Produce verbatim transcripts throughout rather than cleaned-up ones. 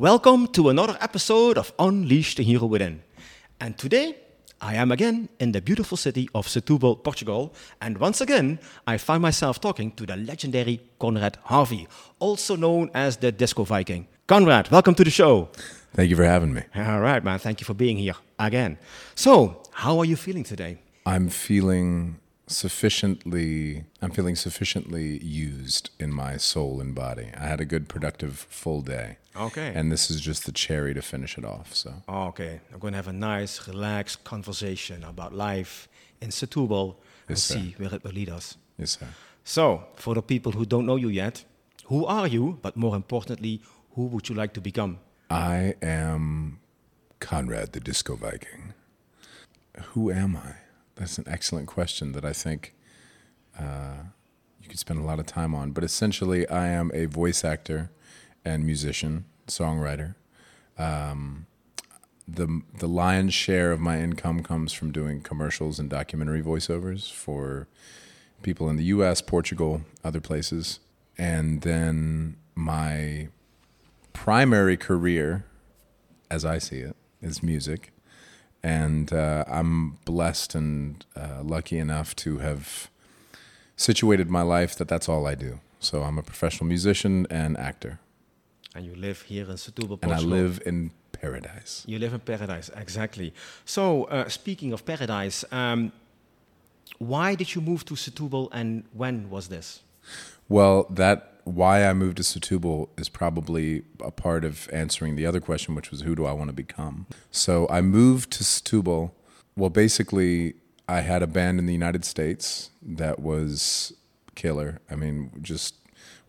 Welcome to another episode of Unleash the Hero Within. And today, I am again in the beautiful city of Setúbal, Portugal. And once again, I find myself talking to the legendary Conrad Harvey, also known as the Disco Viking. Conrad, welcome to the show. Thank you for having me. All right, man. Thank you for being here again. So, how are you feeling today? I'm feeling sufficiently, I'm feeling sufficiently used in my soul and body. I had a good, productive, full day. Okay. And this is just the cherry to finish it off, so. Okay. I'm going to have a nice, relaxed conversation about life in Setúbal and see where it will lead us. Yes, sir. So, for the people who don't know you yet, who are you? But more importantly, who would you like to become? I am Conrad the Disco Viking. Who am I? That's an excellent question that I think uh, you could spend a lot of time on. But essentially, I am a voice actor and musician, songwriter. Um, the the lion's share of my income comes from doing commercials and documentary voiceovers for people in the U S, Portugal, other places. And then my primary career, as I see it, is music. And uh, I'm blessed and uh, lucky enough to have situated my life that that's all I do. So I'm a professional musician and actor. And you live here in Setúbal, Portugal. And I live in paradise. You live in paradise, exactly. So uh, speaking of paradise, um, why did you move to Setúbal and when was this? Well, that why I moved to Setúbal is probably a part of answering the other question, which was who do I want to become? So I moved to Setúbal. Well, basically, I had a band in the United States that was killer. I mean, just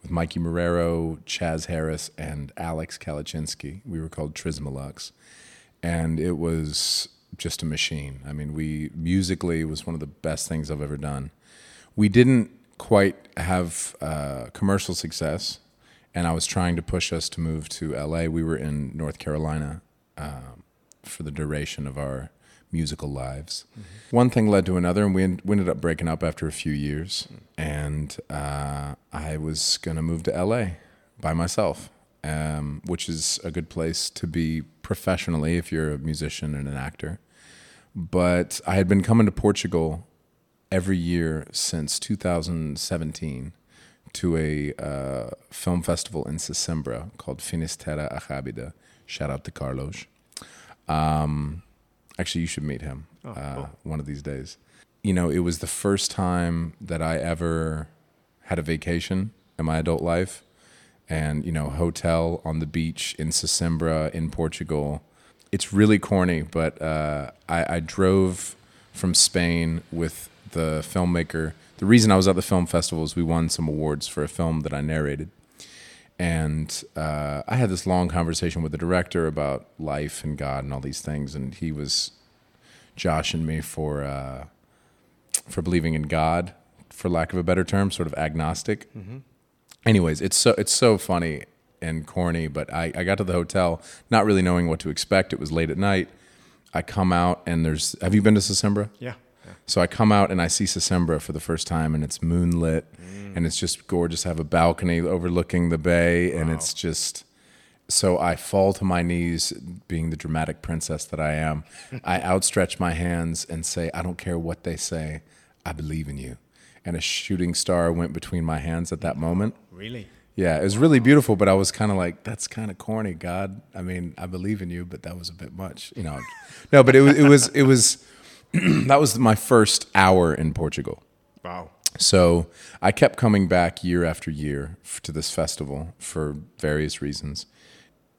with Mikey Marrero, Chaz Harris, and Alex Kalachinsky. We were called Trismalux. And it was just a machine. I mean, we musically was one of the best things I've ever done. We didn't quite have uh, commercial success, and I was trying to push us to move to L A. We were in North Carolina uh, for the duration of our musical lives. Mm-hmm. One thing led to another, and we, en- we ended up breaking up after a few years, and uh, I was going to move to L A by myself, um, which is a good place to be professionally if you're a musician and an actor. But I had been coming to Portugal every year since two thousand seventeen to a uh, film festival in Sesimbra called Finisterra, Arrábida. Shout out to Carlos. Um, actually, you should meet him oh, uh, cool. one of these days. You know, it was the first time that I ever had a vacation in my adult life. And, you know, hotel on the beach in Sesimbra in Portugal. It's really corny, but uh, I, I drove from Spain with the filmmaker. The reason I was at the film festival is we won some awards for a film that I narrated. And uh, I had this long conversation with the director about life and God and all these things. And he was joshing me for uh, for believing in God, for lack of a better term, sort of agnostic. Mm-hmm. Anyways, it's so it's so funny and corny, but I, I got to the hotel not really knowing what to expect. It was late at night. I come out and there's, have you been to Sesimbra? Yeah. So I come out and I see Sesimbra for the first time, and it's moonlit, mm. and it's just gorgeous. I have a balcony overlooking the bay, wow. and it's just, so I fall to my knees, being the dramatic princess that I am. I outstretch my hands and say, I don't care what they say, I believe in you. And a shooting star went between my hands at that moment. Really? Yeah, it was wow. really beautiful, but I was kind of like, that's kind of corny, God. I mean, I believe in you, but that was a bit much, you know. No, but it was, it was, it was. That was my first hour in Portugal. Wow. So I kept coming back year after year to this festival for various reasons.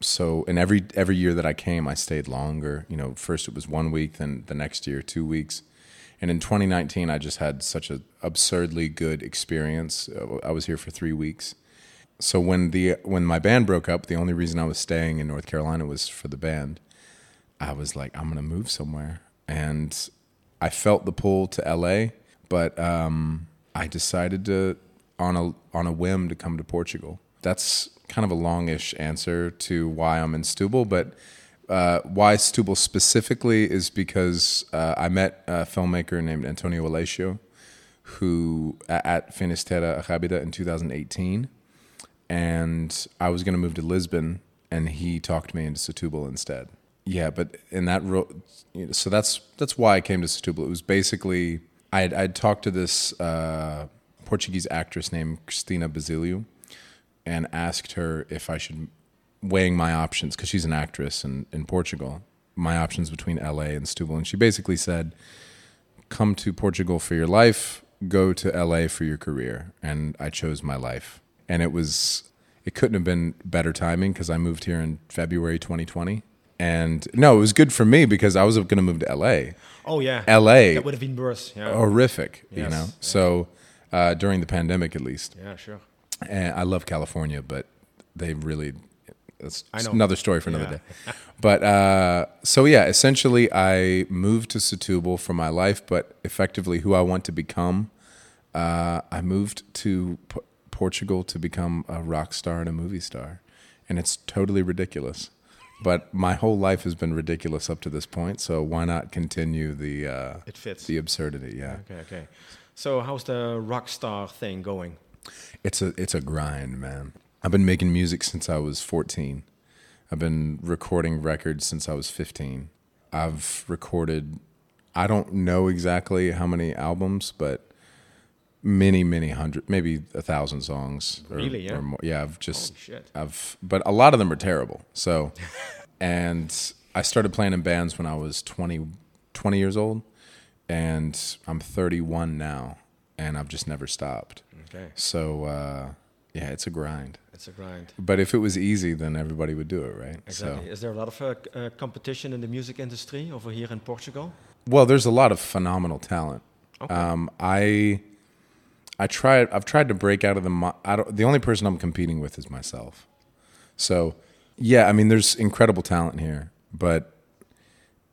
So and every every year that I came, I stayed longer. You know, first it was one week, then the next year, two weeks. And in twenty nineteen, I just had such an absurdly good experience. I was here for three weeks. So when the when my band broke up, the only reason I was staying in North Carolina was for the band. I was like, I'm going to move somewhere. And I felt the pull to L A, but um, I decided to, on a on a whim, to come to Portugal. That's kind of a longish answer to why I'm in Setúbal, but uh, why Setúbal specifically is because uh, I met a filmmaker named Antonio Aleixo, who at Finisterra Arrábida in two thousand eighteen, and I was going to move to Lisbon and he talked me into Setúbal instead. Yeah, but in that ro- you know, so that's that's why I came to Setúbal. It was basically I I'd, I'd talked to this uh, Portuguese actress named Cristina Basilio and asked her if I should, weighing my options, because she's an actress in, in Portugal, my options between L A and Setúbal, and she basically said, "Come to Portugal for your life, go to L A for your career." And I chose my life, and it was it couldn't have been better timing because I moved here in February twenty twenty. And no, it was good for me because I was going to move to L A. Oh, yeah. L A. That would have been worse. Yeah. Horrific, yes. You know. Yeah. So uh, during the pandemic, at least. Yeah, sure. And I love California, but they really, it's another story for another yeah. day. But uh, so, yeah, essentially I moved to Setúbal for my life, but effectively who I want to become. Uh, I moved to P- Portugal to become a rock star and a movie star. And it's totally ridiculous. But my whole life has been ridiculous up to this point, so why not continue the uh, it fits. the absurdity? Yeah. Okay. Okay. So how's the rock star thing going? It's a it's a grind, man. I've been making music since I was fourteen. I've been recording records since I was fifteen. I've recorded, I don't know exactly how many albums, but many, many hundred, maybe a thousand songs. Or, really, yeah. Or more. Yeah, I've just, Holy shit. I've, but a lot of them are terrible. So, and I started playing in bands when I was twenty, twenty years old, and I'm thirty-one now, and I've just never stopped. Okay. So, uh, yeah, it's a grind. It's a grind. But if it was easy, then everybody would do it, right? Exactly. So. Is there a lot of uh, uh, competition in the music industry over here in Portugal? Well, there's a lot of phenomenal talent. Okay. Um, I. I tried, I've tried to break out of the... Mo- I don't, the only person I'm competing with is myself. So, yeah, I mean, there's incredible talent here. But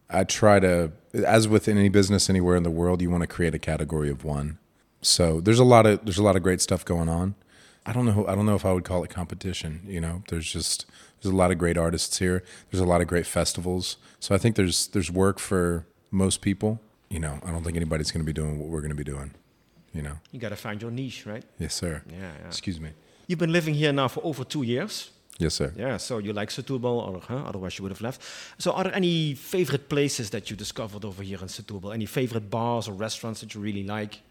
I try to... As with any business anywhere in the world, you want to create a category of one. So there's a lot of there's a lot of great stuff going on. I don't know I don't know if I would call it competition, you know? There's just... There's a lot of great artists here. There's a lot of great festivals. So I think there's there's work for most people. You know, I don't think anybody's going to be doing what we're going to be doing. You know, you got to find your niche, right? Yes, sir. Yeah, yeah. Excuse me. You've been living here now for over two years. Yes, sir. Yeah, so you like Setúbal, or huh? Otherwise you would have left. So are there any favorite places that you discovered over here in Setúbal? Any favorite bars or restaurants that you really like?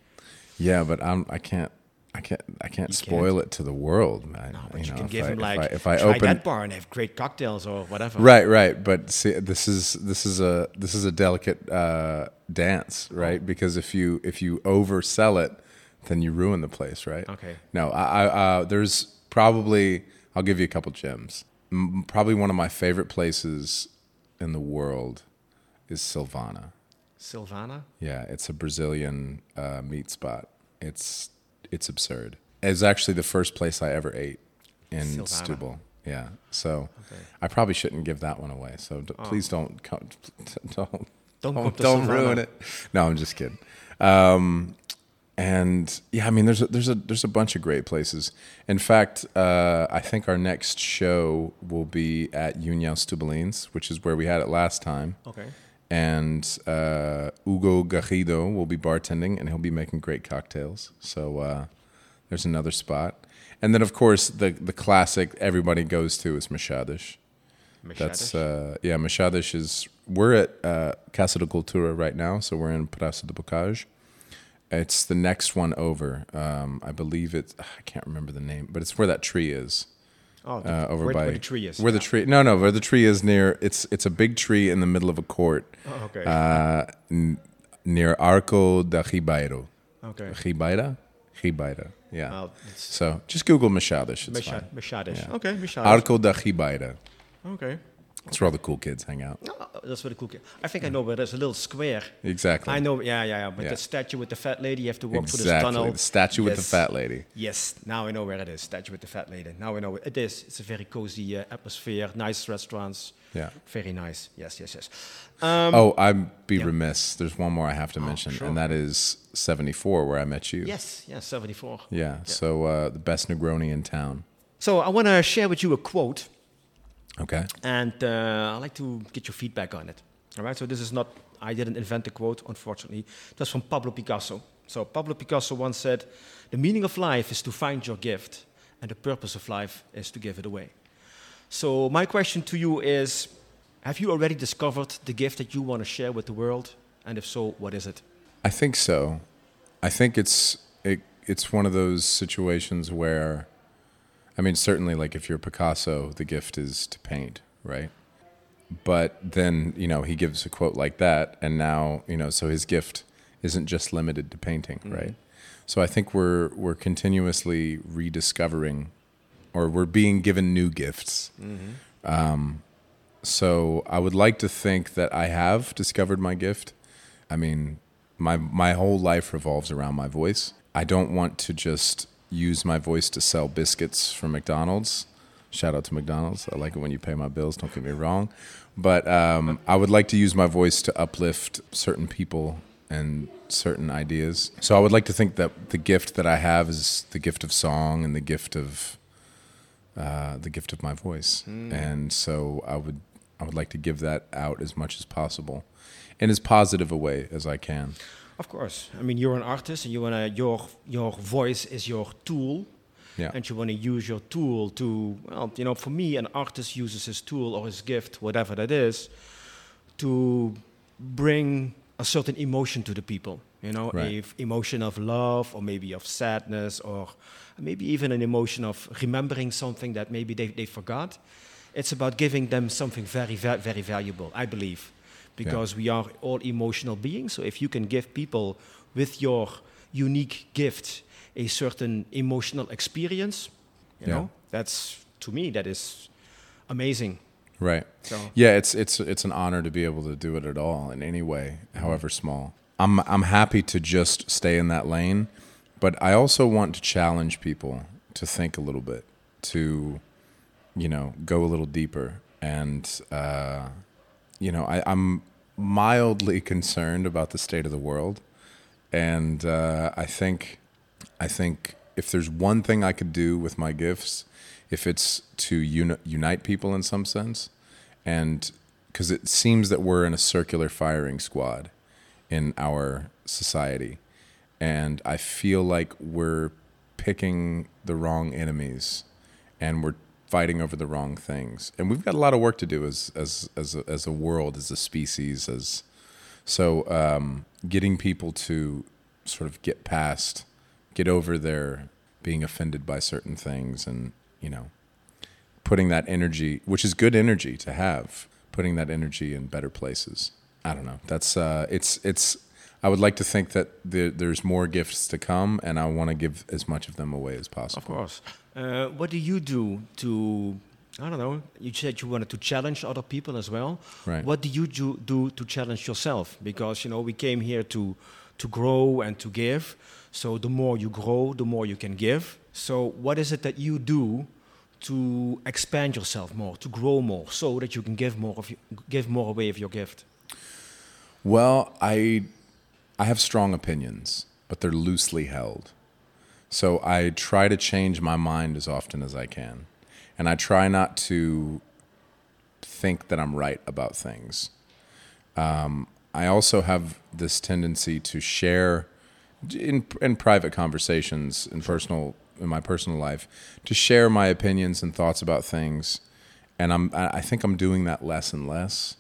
Yeah, but I'm, I can't, I can't, I can't you spoil can't. it to the world, man. No, but you, you know, can give I, them like, if I, if I try open... that bar and have great cocktails or whatever. Right, right. But see, this is this is a this is a delicate uh, dance, right? Because if you if you oversell it, then you ruin the place, right? Okay. No, I, I uh, there's probably I'll give you a couple gems. M- probably one of my favorite places in the world is Silvana. Silvana? Yeah, it's a Brazilian uh, meat spot. It's It's absurd. It's actually the first place I ever ate in Setúbal. Yeah, so okay. I probably shouldn't give that one away. So d- oh. please don't come, don't don't, don't, don't ruin it. No, I'm just kidding. Um, and yeah, I mean, there's a, there's a there's a bunch of great places. In fact, uh, I think our next show will be at União Setubalense, which is where we had it last time. Okay. And uh, Hugo Garrido will be bartending, and he'll be making great cocktails. So uh, there's another spot. And then, of course, the the classic everybody goes to is Mashadish. Mashadish? That's, uh, yeah, Mashadish is... We're at uh, Casa de Cultura right now, so we're in Praça de Bocage. It's the next one over. Um, I believe it's... I can't remember the name, but it's where that tree is. Oh, the, uh, over where, by, where the tree is. Where yeah. the tree? No, no, where the tree is near. It's it's a big tree in the middle of a court. Oh, okay. Uh, n- near Arco da Chibaira. Okay. Chibaira, Chibaira. Yeah. Well, so just Google Mashadish. It's Mashadish. Mashadish. Yeah. Okay. Mashadish. Arco da Chibaira. Okay. That's where all the cool kids hang out. Oh, that's where the cool kids. I think yeah. I know where there's a little square. Exactly. I know. Yeah, yeah, yeah. But yeah. the statue with the fat lady, you have to walk exactly. through this tunnel. The statue yes. with the fat lady. Yes. Now I know where it is. Statue with the fat lady. Now I know it is. It's a very cozy uh, atmosphere. Nice restaurants. Yeah. Very nice. Yes, yes, yes. Um, oh, I'd be yeah. remiss. There's one more I have to oh, mention, sure. and that is seventy-four, where I met you. Yes. Yeah. seventy-four. Yeah. yeah. So uh, the best Negroni in town. So I want to share with you a quote. Okay. And uh, I'd like to get your feedback on it. All right. So this is not, I didn't invent the quote, unfortunately. That's from Pablo Picasso. So Pablo Picasso once said, "The meaning of life is to find your gift, and the purpose of life is to give it away." So my question to you is, have you already discovered the gift that you want to share with the world? And if so, what is it? I think so. I think it's it, it's one of those situations where, I mean, certainly like if you're Picasso, the gift is to paint, right? But then, you know, he gives a quote like that, and now, you know, so his gift isn't just limited to painting, mm-hmm. right? So I think we're we're continuously rediscovering, or we're being given new gifts. Mm-hmm. Um, so I would like to think that I have discovered my gift. I mean, my my whole life revolves around my voice. I don't want to just use my voice to sell biscuits for McDonald's. Shout out to McDonald's. I like it when you pay my bills, don't get me wrong. But um, I would like to use my voice to uplift certain people and certain ideas. So I would like to think that the gift that I have is the gift of song and the gift of uh, the gift of my voice. Mm. And so I would I would like to give that out as much as possible in as positive a way as I can. Of course. I mean, you're an artist and you wanna, your your voice is your tool. Yeah. And you want to use your tool to, well, you know, for me, an artist uses his tool or his gift, whatever that is, to bring a certain emotion to the people, you know, right. a emotion of love or maybe of sadness or maybe even an emotion of remembering something that maybe they, they forgot. It's about giving them something very, very, very valuable, I believe, because yeah. we are all emotional beings. So if you can give people with your unique gift a certain emotional experience, you yeah. know, that's, to me, that is amazing. Right. So. Yeah, it's it's it's an honor to be able to do it at all in any way, however small. I'm I'm happy to just stay in that lane, but I also want to challenge people to think a little bit, to, you know, go a little deeper. And, uh, you know, I, I'm mildly concerned about the state of the world. And uh, I think... I think if there's one thing I could do with my gifts, if it's to uni- unite people in some sense, and because it seems that we're in a circular firing squad in our society, and I feel like we're picking the wrong enemies, and we're fighting over the wrong things, and we've got a lot of work to do as as as a, as a world, as a species, as so um, getting people to sort of get past. Get over their being offended by certain things and, you know, putting that energy, which is good energy to have, putting that energy in better places. I don't know. That's, uh, it's, it's, I would like to think that the, there's more gifts to come and I want to give as much of them away as possible. Of course. Uh, what do you do to, I don't know, you said you wanted to challenge other people as well. Right. What do you do, do to challenge yourself? Because, you know, we came here to, to grow and to give. So the more you grow, the more you can give. So what is it that you do to expand yourself more, to grow more, so that you can give more of you, give more away of your gift? Well, I I have strong opinions, but they're loosely held. So I try to change my mind as often as I can. And I try not to think that I'm right about things. Um, I also have this tendency to share... In in private conversations, in personal in my personal life, to share my opinions and thoughts about things, and I'm I think I'm doing that less and less,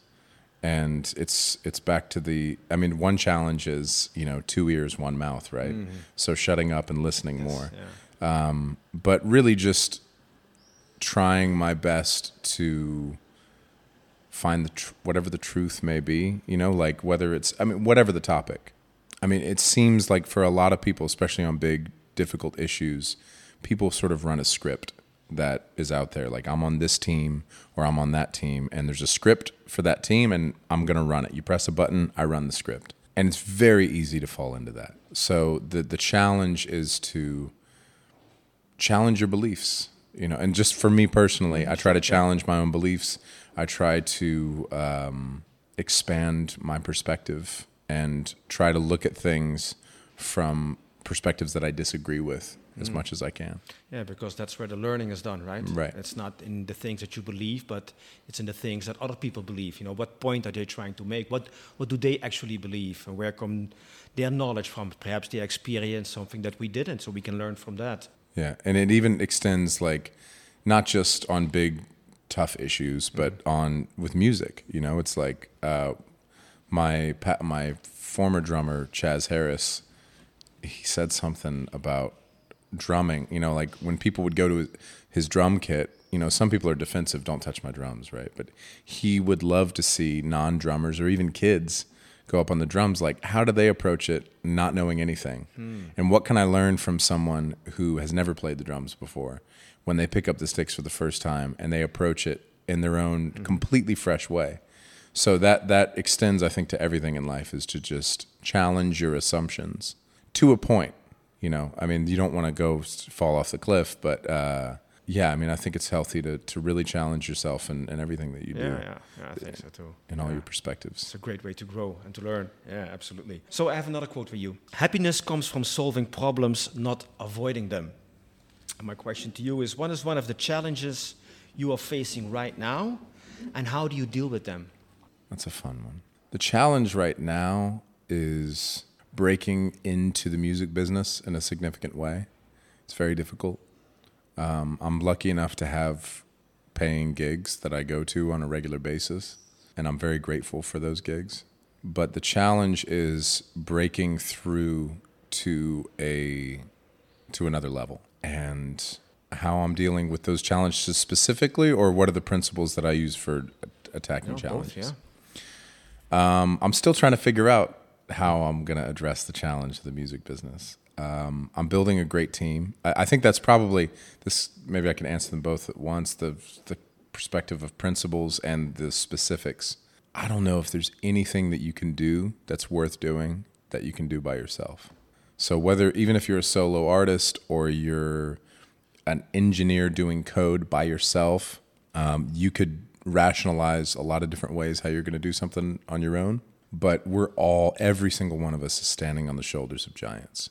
and it's it's back to the I mean one challenge is you know two ears one mouth right mm-hmm. so shutting up and listening yes, more, yeah. um, but really just trying my best to find the tr- whatever the truth may be you know like whether it's I mean whatever the topic. I mean, it seems like for a lot of people, especially on big, difficult issues, people sort of run a script that is out there. Like, I'm on this team or I'm on that team, and there's a script for that team, and I'm going to run it. You press a button, I run the script. And it's very easy to fall into that. So the the challenge is to challenge your beliefs, you know. And just for me personally, I try to challenge my own beliefs. I try to um, expand my perspective and try to look at things from perspectives that I disagree with as mm. much as I can. Yeah, because that's where the learning is done, right? Right. It's not in the things that you believe, but it's in the things that other people believe. You know, what point are they trying to make? What what do they actually believe? And where come their knowledge from? Perhaps they experienced something that we didn't, so we can learn from that. Yeah, and it even extends, like, not just on big tough issues, but mm-hmm. on with music, you know, it's like uh, my my former drummer Chaz Harris, he said something about drumming, you know, like when people would go to his, his drum kit, you know, some people are defensive, don't touch my drums, right? But he would love to see non-drummers or even kids go up on the drums, like how do they approach it not knowing anything? Mm. And what can I learn from someone who has never played the drums before when they pick up the sticks for the first time and they approach it in their own mm. completely fresh way? So that that extends, I think, to everything in life, is to just challenge your assumptions to a point, you know? I mean, you don't want to go fall off the cliff, but uh, yeah, I mean, I think it's healthy to, to really challenge yourself in, in everything that you yeah, do. Yeah, yeah, I think so too. In yeah. all your perspectives. It's a great way to grow and to learn. Yeah, absolutely. So I have another quote for you. Happiness comes from solving problems, not avoiding them. And my question to you is, what is one of the challenges you are facing right now, and how do you deal with them? That's a fun one. The challenge right now is breaking into the music business in a significant way. It's very difficult. Um, I'm lucky enough to have paying gigs that I go to on a regular basis, and I'm very grateful for those gigs. But the challenge is breaking through to a to another level. And how I'm dealing with those challenges specifically, or what are the principles that I use for attacking no, challenges? Both, yeah. um, I'm still trying to figure out how I'm going to address the challenge of the music business. Um, I'm building a great team. I, I think that's probably this. Maybe I can answer them both at once. The the perspective of principles and the specifics. I don't know if there's anything that you can do that's worth doing that you can do by yourself. So whether, even if you're a solo artist or you're an engineer doing code by yourself, um, you could rationalize a lot of different ways how you're going to do something on your own. But we're all, every single one of us is standing on the shoulders of giants.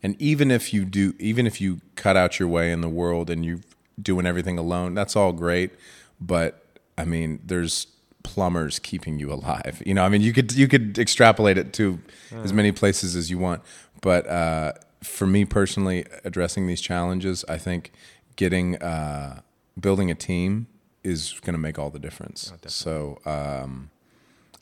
And even if you do, even if you cut out your way in the world and you're doing everything alone, that's all great. But I mean, there's plumbers keeping you alive. You know, I mean, you could you could extrapolate it to uh. as many places as you want. But uh, for me personally, addressing these challenges, I think getting uh, building a team is going to make all the difference. Oh, so, um,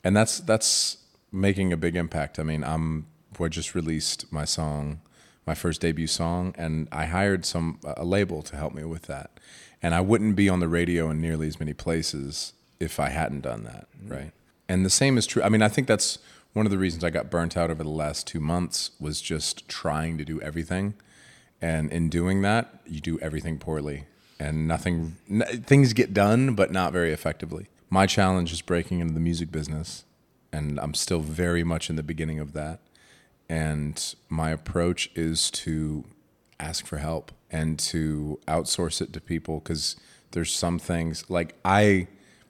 and that's that's making a big impact. I mean, I'm we just released my song, my first debut song, and I hired some a label to help me with that. And I wouldn't be on the radio in nearly as many places if I hadn't done that, mm. right? And the same is true. I mean, I think that's one of the reasons I got burnt out over the last two months was just trying to do everything. And in doing that, you do everything poorly and nothing, n- things get done, but not very effectively. My challenge is breaking into the music business, and I'm still very much in the beginning of that. And my approach is to ask for help and to outsource it to people, because there's some things like I,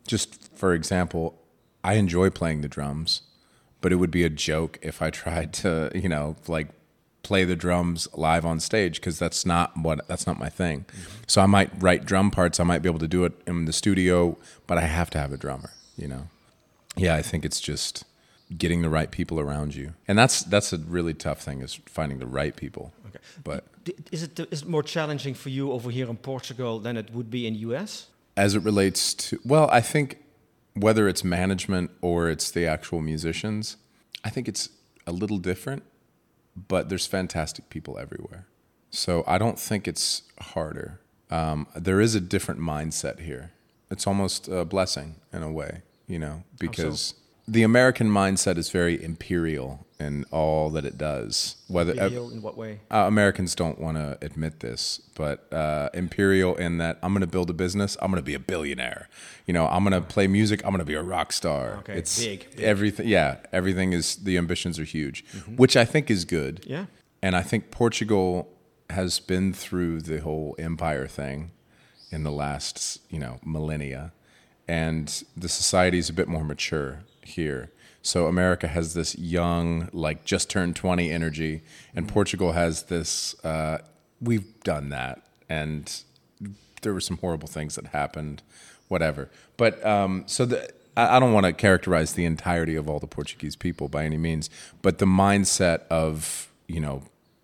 just for example, I enjoy playing the drums. But it would be a joke if I tried to, you know, like play the drums live on stage, because that's not what that's not my thing. Mm-hmm. So I might write drum parts. I might be able to do it in the studio, but I have to have a drummer, you know. Yeah, I think it's just getting the right people around you, and that's that's a really tough thing, is finding the right people. Okay, but is it is it more challenging for you over here in Portugal than it would be in the U S? As it relates to, well, I think, whether it's management or it's the actual musicians, I think it's a little different, but there's fantastic people everywhere. So I don't think it's harder. Um, there is a different mindset here. It's almost a blessing in a way, you know, because the American mindset is very imperial in all that it does. Whether Imperial uh, in what way? Uh, Americans don't want to admit this, but uh, imperial in that I'm going to build a business, I'm going to be a billionaire. You know, I'm going to play music, I'm going to be a rock star. Okay, it's big, big. Everything, yeah, everything is, the ambitions are huge, mm-hmm. which I think is good. Yeah. And I think Portugal has been through the whole empire thing in the last, you know, millennia. And the society is a bit more mature here. So America has this young, like just turned twenty energy, and Portugal has this, uh, we've done that, and there were some horrible things that happened, whatever. But um, so the, I, I don't want to characterize the entirety of all the Portuguese people by any means, but the mindset of, you know,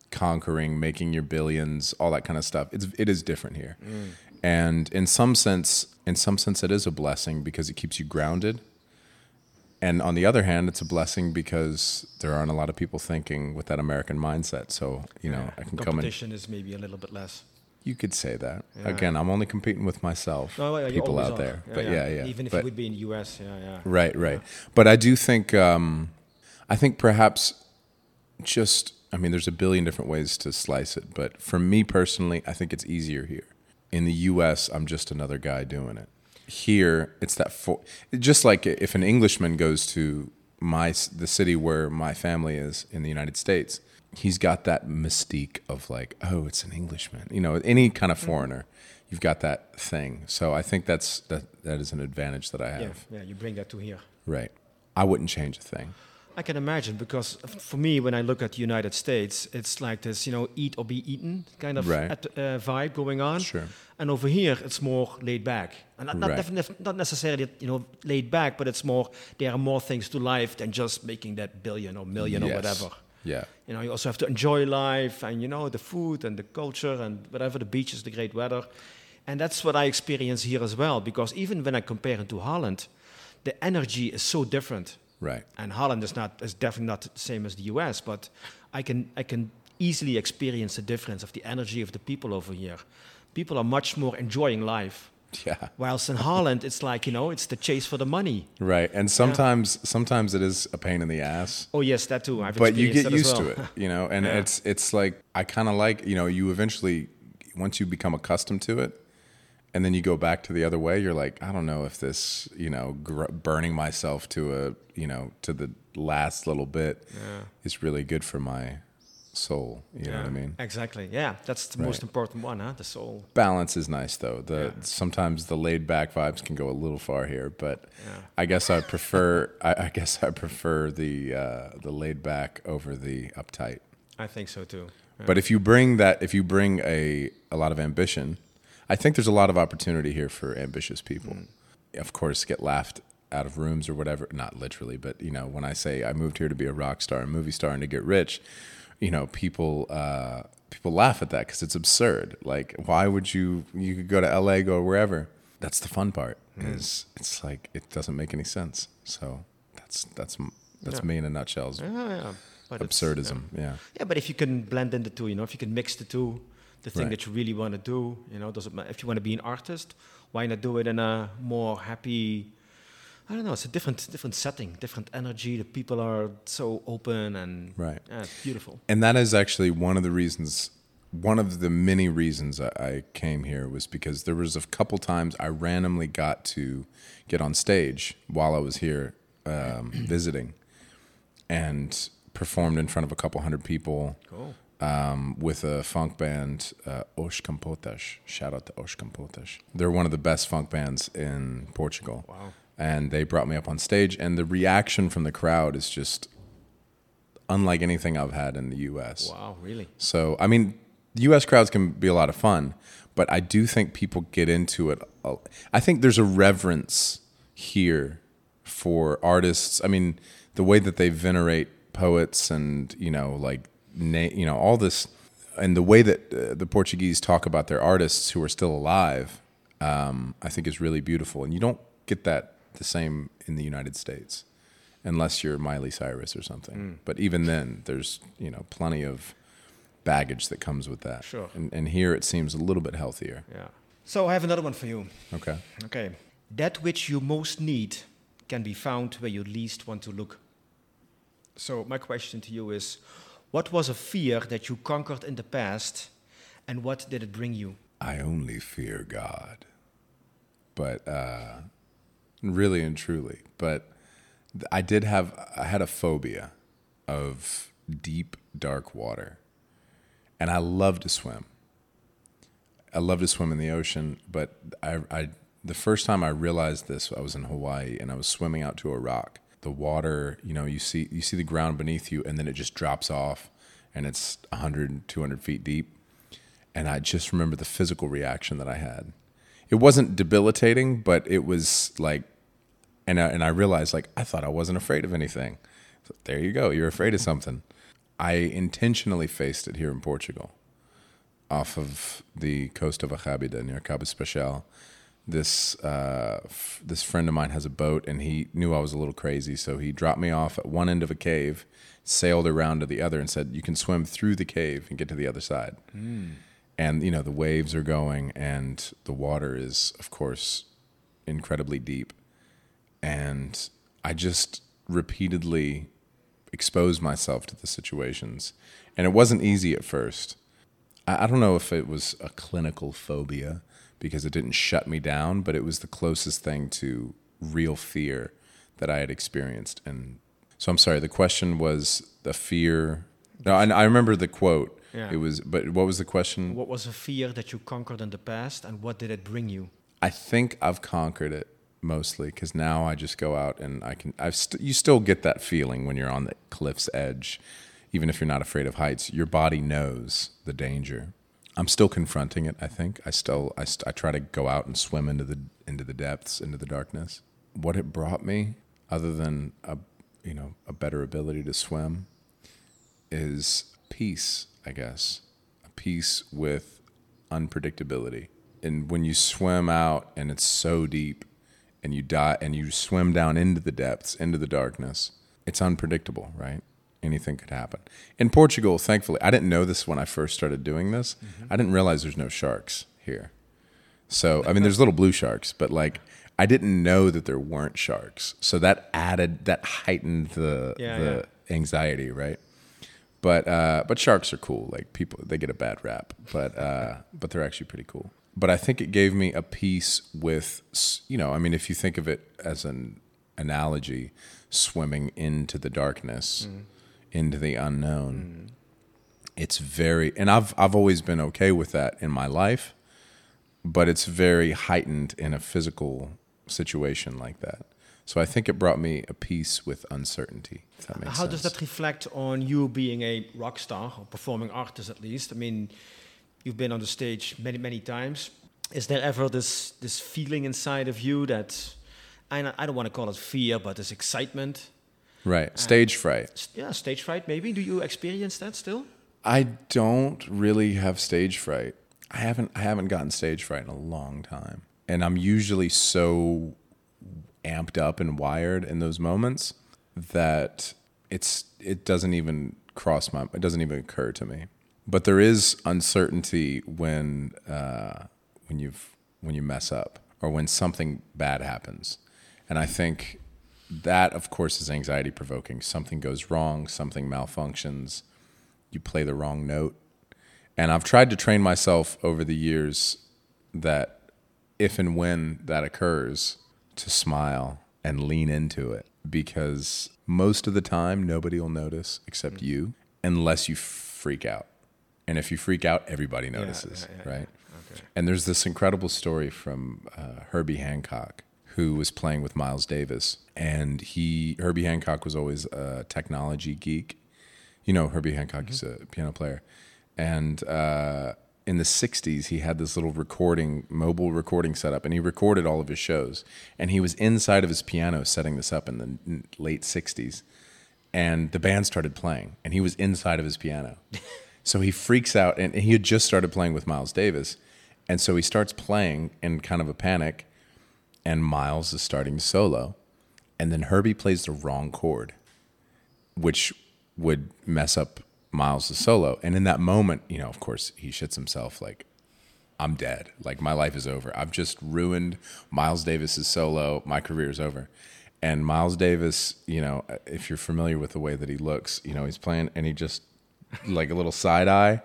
conquering, making your billions, all that kind of stuff, it's, it is different here. Mm. And in some sense, in some sense, it is a blessing because it keeps you grounded. And on the other hand, it's a blessing because there aren't a lot of people thinking with that American mindset. So, you know, yeah. I can come in. Competition is maybe a little bit less. You could say that. Yeah. Again, I'm only competing with myself, no, yeah, people out are. there. Yeah, but yeah, yeah. yeah. Even but if it would be in the U S, yeah, yeah. Right, right. Yeah. But I do think, um, I think perhaps just, I mean, there's a billion different ways to slice it. But for me personally, I think it's easier here. In the U S, I'm just another guy doing it. Here, it's that for, just like if an Englishman goes to my the city where my family is in the United States, he's got that mystique of like, oh, it's an Englishman. You know, any kind of foreigner, you've got that thing. So I think that's that that is an advantage that I have. Yeah, yeah, you bring that to here. Right. I wouldn't change a thing. I can imagine, because for me, when I look at the United States, it's like this, you know, eat or be eaten kind of right. at, uh, vibe going on. Sure. And over here, it's more laid back. And not, right. not, not necessarily, you know, laid back, but it's more, there are more things to life than just making that billion or million yes. or whatever. Yeah. You know, you also have to enjoy life and, you know, the food and the culture and whatever, the beaches, the great weather. And that's what I experience here as well, because even when I compare it to Holland, the energy is so different. Right. And Holland is not is definitely not the same as the U S, but I can I can easily experience the difference of the energy of the people over here. People are much more enjoying life. Yeah. Whilst in Holland, it's like, you know, it's the chase for the money. Right. And sometimes yeah. sometimes it is a pain in the ass. Oh yes, that too. I've but you get used well. to it, you know. And yeah. it's it's like I kind of like, you know, you eventually once you become accustomed to it. And then you go back to the other way. You're like, I don't know if this, you know, gr- burning myself to a, you know, to the last little bit yeah. is really good for my soul. You yeah. know what I mean? Exactly. Yeah, that's the right. most important one, huh? The soul. Balance is nice, though. The yeah. sometimes the laid back vibes can go a little far here, but yeah. I guess I prefer. I, I guess I prefer the uh, the laid back over the uptight. I think so too. Yeah. But if you bring that, if you bring a a lot of ambition. I think there's a lot of opportunity here for ambitious people. Mm. Of course, get laughed out of rooms or whatever. Not literally, but, you know, when I say I moved here to be a rock star, a movie star, and to get rich, you know, people uh, people laugh at that because it's absurd. Like, why would you, you could go to L A, go wherever. That's the fun part mm. is it's like, it doesn't make any sense. So that's that's that's yeah. me in a nutshell. Yeah, yeah. Absurdism, yeah. yeah. Yeah, but if you can blend in the two, you know, if you can mix the two, the thing right. that you really want to do, you know, doesn't matter. If you want to be an artist, why not do it in a more happy, I don't know, it's a different different setting, different energy. The people are so open and right. yeah, it's beautiful. And that is actually one of the reasons, one of the many reasons I, I came here was because there was a couple times I randomly got to get on stage while I was here um, visiting and performed in front of a couple hundred people. Cool. Um, with a funk band, uh, Orxe Compotas. Shout out to Orxe Compotas. They're one of the best funk bands in Portugal. Wow. And they brought me up on stage, and the reaction from the crowd is just unlike anything I've had in the U S. Wow, really? So, I mean, the U S crowds can be a lot of fun, but I do think people get into it. I think there's a reverence here for artists. I mean, the way that they venerate poets and, you know, like, Na- you know, all this, and the way that uh, the Portuguese talk about their artists who are still alive, um, I think is really beautiful. And you don't get that the same in the United States, unless you're Miley Cyrus or something. Mm. But even then, there's, you know, plenty of baggage that comes with that. Sure. And, and here it seems a little bit healthier. Yeah. So I have another one for you. Okay. Okay. That which you most need can be found where you least want to look. So my question to you is, what was a fear that you conquered in the past, and what did it bring you? I only fear God, but uh, really and truly. But I did have, I had a phobia of deep, dark water, and I love to swim. I love to swim in the ocean, but I, I the first time I realized this, I was in Hawaii, and I was swimming out to a rock. The water, you know, you see you see the ground beneath you, and then it just drops off, and it's one hundred, two hundred feet deep. And I just remember the physical reaction that I had. It wasn't debilitating, but it was like, and I, and I realized, like, I thought I wasn't afraid of anything. So there you go, you're afraid of something. I intentionally faced it here in Portugal. off of the coast of Arrábida near Cabo Especiale. This uh, f- this friend of mine has a boat, and he knew I was a little crazy, so he dropped me off at one end of a cave, sailed around to the other, and said, you can swim through the cave and get to the other side. Mm. And, you know, the waves are going, and the water is, of course, incredibly deep. And I just repeatedly exposed myself to the situations. And it wasn't easy at first. I, I don't know if it was a clinical phobia, because it didn't shut me down, but it was the closest thing to real fear that I had experienced. And so I'm sorry, the question was the fear. No, I, I remember the quote. Yeah. It was, but what was the question? What was a fear that you conquered in the past, and what did it bring you? I think I've conquered it mostly, because now I just go out and I can, I've st- you still get that feeling when you're on the cliff's edge, even if you're not afraid of heights, your body knows the danger. I'm still confronting it, I think. I still I, st- I try to go out and swim into the into the depths, into the darkness. What it brought me, other than a you know a better ability to swim, is peace, I guess. A peace with unpredictability. And when you swim out and it's so deep, and you die and you swim down into the depths, into the darkness, it's unpredictable, right? Anything could happen. In Portugal, thankfully, I didn't know this when I first started doing this. Mm-hmm. I didn't realize there's no sharks here. So, I mean, there's little blue sharks, but like, I didn't know that there weren't sharks. So that added, that heightened the, yeah, the yeah. anxiety, right? But uh, but sharks are cool. Like people, they get a bad rap, but uh, but they're actually pretty cool. But I think it gave me a peace with, you know, I mean, if you think of it as an analogy, swimming into the darkness. Mm. Into the unknown. Mm. It's very, and I've I've always been okay with that in my life, but it's very heightened in a physical situation like that. So I think it brought me a peace with uncertainty, if that makes How sense. Does that reflect on you being a rock star, or performing artist at least? I mean, you've been on the stage many, many times. Is there ever this this feeling inside of you that, I, I don't want to call it fear, but this excitement? Right. Stage uh, fright. Yeah, stage fright maybe. Do you experience that still? I don't really have stage fright. I haven't I haven't gotten stage fright in a long time. And I'm usually so amped up and wired in those moments that it's it doesn't even cross my it doesn't even occur to me. But there is uncertainty when uh, when you've when you mess up or when something bad happens. And I think that, of course, is anxiety-provoking. Something goes wrong, something malfunctions, you play the wrong note. And I've tried to train myself over the years that if and when that occurs, to smile and lean into it. Because most of the time, nobody will notice except mm-hmm. you, unless you freak out. And if you freak out, everybody notices, yeah, yeah, yeah, right? Yeah. Okay. And there's this incredible story from uh, Herbie Hancock, who was playing with Miles Davis. And he, Herbie Hancock was always a technology geek. You know, Herbie Hancock is mm-hmm. a piano player. And uh, in the sixties, he had this little recording, mobile recording setup, and he recorded all of his shows. And he was inside of his piano setting this up in the late sixties. And the band started playing, and he was inside of his piano. So he freaks out, and he had just started playing with Miles Davis. And so he starts playing in kind of a panic, and Miles is starting to solo. And then Herbie plays the wrong chord, which would mess up Miles' solo. And in that moment, you know, of course, he shits himself like, I'm dead. Like, my life is over. I've just ruined Miles Davis's solo. My career is over. And Miles Davis, you know, if you're familiar with the way that he looks, you know, he's playing and he just, like, a little side eye.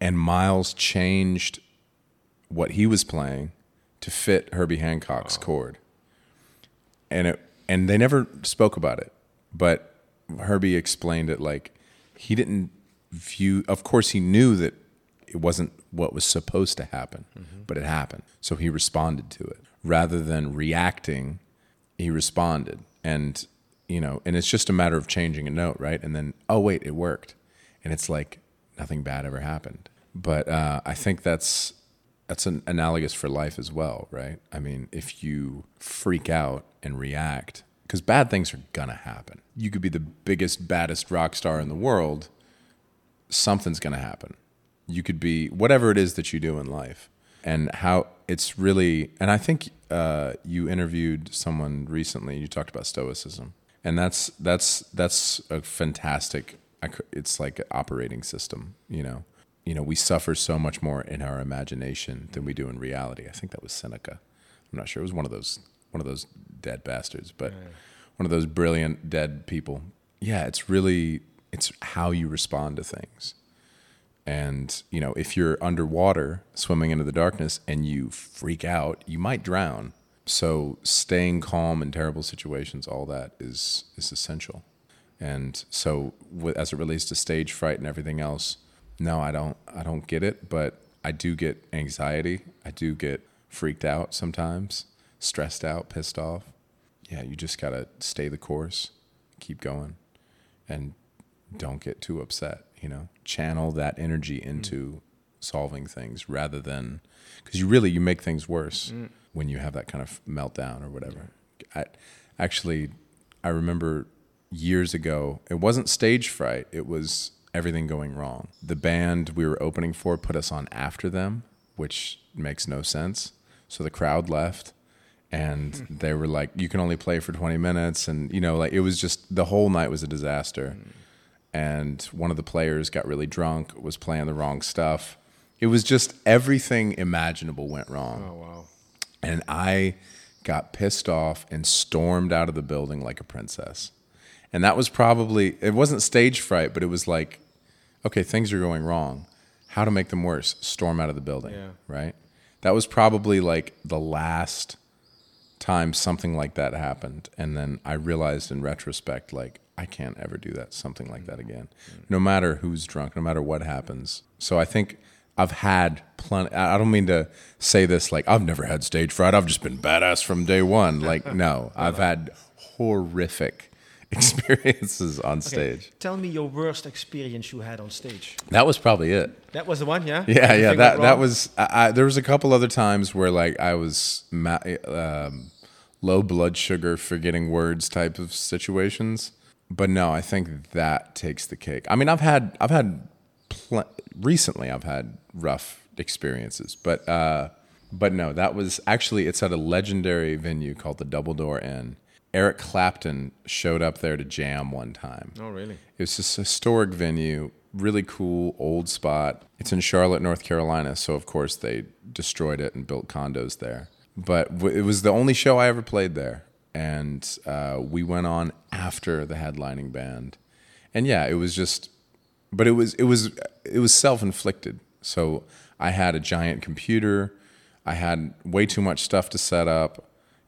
And Miles changed what he was playing to fit Herbie Hancock's oh. chord. And it, and they never spoke about it, but Herbie explained it like he didn't view, of course he knew that it wasn't what was supposed to happen, mm-hmm. but it happened. So he responded to it. Rather than reacting, he responded. And, you know, and it's just a matter of changing a note, right? And then, oh wait, it worked. And it's like nothing bad ever happened. But uh, I think that's, that's an analogous for life as well, right? I mean, if you freak out and react, because bad things are going to happen. You could be the biggest, baddest rock star in the world. Something's going to happen. You could be whatever it is that you do in life. And how it's really, and I think uh, you interviewed someone recently, you talked about stoicism. And that's that's that's a fantastic, it's like an operating system, you know. You know, we suffer so much more in our imagination than we do in reality. I think that was Seneca. I'm not sure. It was one of those one of those dead bastards, but yeah. One of those brilliant dead people. Yeah, it's really, it's how you respond to things. And, you know, if you're underwater swimming into the darkness and you freak out, you might drown. So staying calm in terrible situations, all that is is essential. And so as it relates to stage fright and everything else, no, I don't I don't get it, but I do get anxiety. I do get freaked out sometimes, stressed out, pissed off. Yeah, you just got to stay the course, keep going, and don't get too upset, you know. Channel that energy into mm. solving things rather than, because you really, you make things worse mm. when you have that kind of meltdown or whatever. Yeah. I, actually, I remember years ago, it wasn't stage fright, it was everything going wrong. The band we were opening for put us on after them, which makes no sense. So the crowd left. And they were like, you can only play for twenty minutes. And, you know, like it was just, the whole night was a disaster. Mm. And one of the players got really drunk, was playing the wrong stuff. It was just everything imaginable went wrong. Oh, wow. And I got pissed off and stormed out of the building like a princess. And that was probably, it wasn't stage fright, but it was like, okay, things are going wrong. How to make them worse? Storm out of the building, yeah. Right? That was probably like the last time something like that happened, and then I realized in retrospect, like, I can't ever do that, something like that again, no matter who's drunk, no matter what happens. So I think I've had plenty. I don't mean to say this like I've never had stage fright, I've just been badass from day one. Like, no, I've had horrific experiences on stage. Okay. Tell me your worst experience you had on stage. That was probably it. That was the one, yeah? Yeah, yeah. That that was. I, I, there was a couple other times where like I was ma- um, low blood sugar, forgetting words type of situations. But no, I think that takes the cake. I mean, I've had I've had pl- recently. I've had rough experiences, but uh, but no, that was actually it's at a legendary venue called the Double Door Inn. Eric Clapton showed up there to jam one time. Oh, really? It was this historic venue, really cool, old spot. It's in Charlotte, North Carolina, so of course they destroyed it and built condos there. But it was the only show I ever played there, and uh, we went on after the headlining band. And yeah, it was just, but it was it was it was self-inflicted. So I had a giant computer, I had way too much stuff to set up.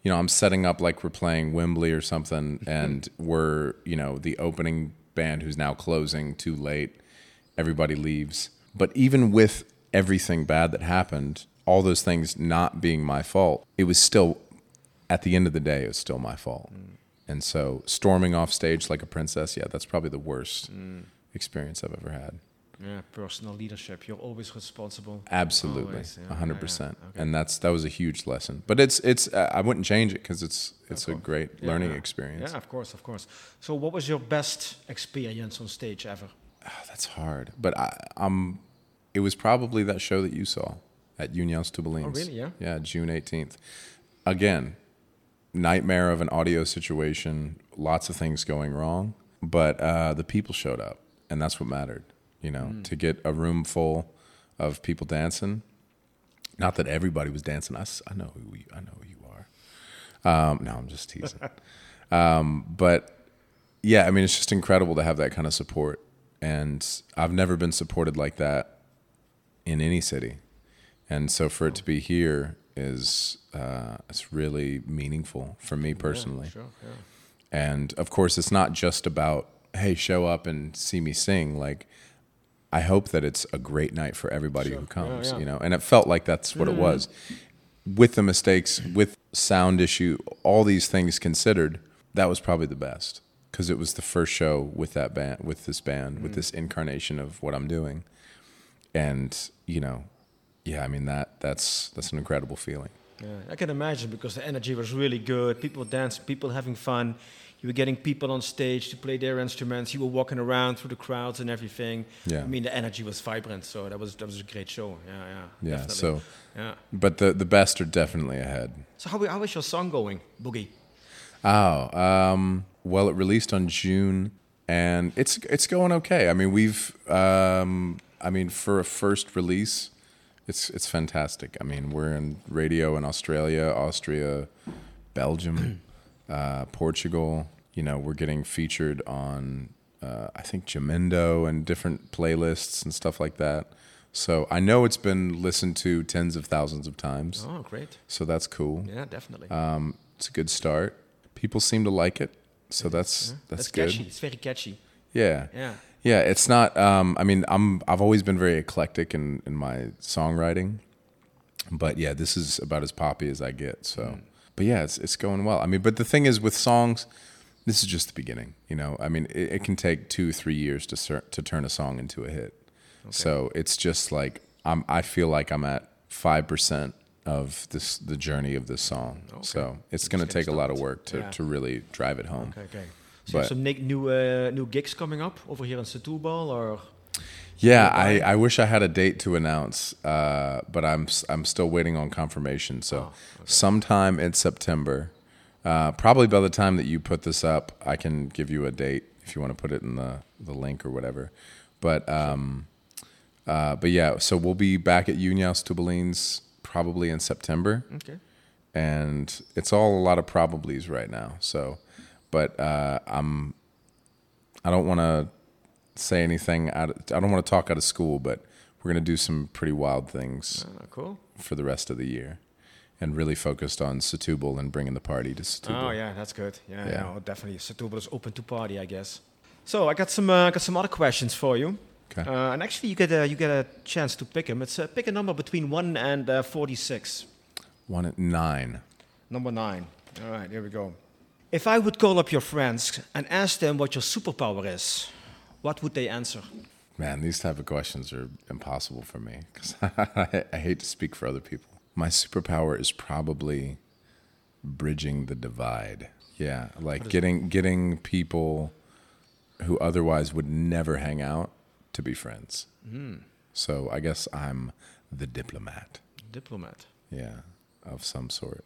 You know, I'm setting up like we're playing Wembley or something, and we're, you know, the opening band who's now closing too late. Everybody leaves. But even with everything bad that happened, all those things not being my fault, it was still, at the end of the day, it was still my fault. Mm. And so storming off stage like a princess, yeah, that's probably the worst mm. experience I've ever had. Yeah, personal leadership. You're always responsible. Absolutely, always, yeah. one hundred percent. Yeah, yeah. Okay. And that's that was a huge lesson. But it's it's uh, I wouldn't change it because it's it's a great yeah, learning yeah. experience. Yeah, of course, of course. So, what was your best experience on stage ever? Oh, that's hard. But I, um, it was probably that show that you saw at União Setubalense. Oh, really? Yeah. Yeah, June eighteenth. Again, nightmare of an audio situation. Lots of things going wrong, but uh, the people showed up, and that's what mattered. You know, mm. to get a room full of people dancing. Not that everybody was dancing. I, I know who you, I know who you are. Um, no, I'm just teasing. um, but yeah, I mean, it's just incredible to have that kind of support. And I've never been supported like that in any city. And so for it to be here is uh, it's really meaningful for me personally. Yeah, sure, yeah. And of course, it's not just about, hey, show up and see me sing. Like, I hope that it's a great night for everybody sure. who comes, yeah, yeah. you know, and it felt like that's what mm. it was. With the mistakes, with sound issue, all these things considered, that was probably the best because it was the first show with that band, with this band, mm. with this incarnation of what I'm doing. And, you know, yeah, I mean, that that's that's an incredible feeling. Yeah, I can imagine because the energy was really good. People dancing, people having fun. you were getting people on stage to play their instruments. You were walking around through the crowds and everything. Yeah. I mean, the energy was vibrant, so that was that was a great show. Yeah, yeah. Yeah. Definitely. So, yeah. But the the best are definitely ahead. So how how is your song going, Boogie? Oh, um, well, it released on June, and it's it's going okay. I mean, we've um, I mean, for a first release, it's it's fantastic. I mean, we're in radio in Australia, Austria, Belgium. Uh, Portugal, you know, we're getting featured on, uh, I think, Jamendo and different playlists and stuff like that. So I know it's been listened to tens of thousands of times. Oh, great. So that's cool. Yeah, definitely. Um, it's a good start. People seem to like it. So that's, yeah. that's, that's good. That's catchy. It's very catchy. Yeah. Yeah. Yeah. It's not, um, I mean, I'm, I've always been very eclectic in, in my songwriting, but yeah, this is about as poppy as I get. So. Mm. But yeah, it's it's going well. I mean, but the thing is with songs, this is just the beginning, you know? I mean, it, it can take two, three years to ser- to turn a song into a hit. Okay. So it's just like, I'm, I feel like I'm at five percent of this the journey of this song. Okay. So it's going to take a lot of work to, yeah. to really drive it home. Okay, okay. So but, you have some new, uh, new gigs coming up over here in Setúbal or... Yeah, I, I wish I had a date to announce, uh, but I'm I'm still waiting on confirmation. So oh, okay. sometime in September, uh, probably by the time that you put this up, I can give you a date if you want to put it in the, the link or whatever. But um, uh, but yeah, so we'll be back at União Setubalense probably in September. Okay. And it's all a lot of probablys right now. So, but uh, I'm I don't want to. say anything out of, I don't want to talk out of school, but we're going to do some pretty wild things oh, cool. for the rest of the year and really focused on Setúbal and bringing the party to Setúbal. Oh yeah, that's good. Yeah, yeah. No, definitely. Setúbal is open to party, I guess. So I got some uh, got some other questions for you. Okay. Uh, and actually you get a, you get a chance to pick them. It's uh, pick a number between one and uh, forty-six. One at nine. Number nine. All right, here we go. If I would call up your friends and ask them what your superpower is, what would they answer? Man, these type of questions are impossible for me because I, I hate to speak for other people. My superpower is probably bridging the divide. Yeah, like getting that? getting people who otherwise would never hang out to be friends. Mm. So I guess I'm the diplomat. Diplomat. Yeah, of some sort.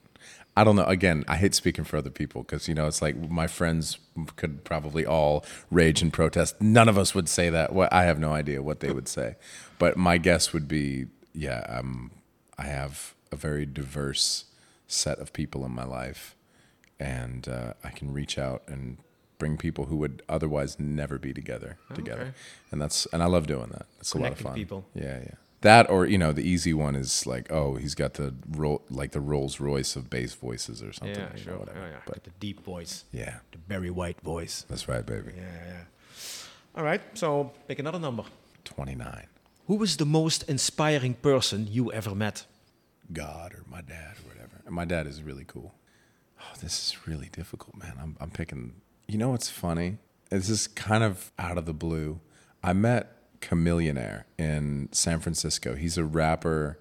I don't know. Again, I hate speaking for other people because, you know, it's like my friends could probably all rage and protest. None of us would say that. Well, I have no idea what they would say. But my guess would be, yeah, um, I have a very diverse set of people in my life. And uh, I can reach out and bring people who would otherwise never be together oh, together. Okay. And that's and I love doing that. It's a lot of fun. People. Yeah, yeah. That or, you know, the easy one is like, oh, he's got the Ro- like the Rolls Royce of bass voices or something. Yeah, sure. Know, whatever. Oh, yeah. But the deep voice. Yeah. The Barry White voice. That's right, baby. Yeah, yeah. All right. So pick another number. twenty-nine. Who was the most inspiring person you ever met? God or my dad or whatever. And my dad is really cool. Oh, this is really difficult, man. I'm I'm picking. You know what's funny? This is kind of out of the blue. I met Chamillionaire in San Francisco. He's a rapper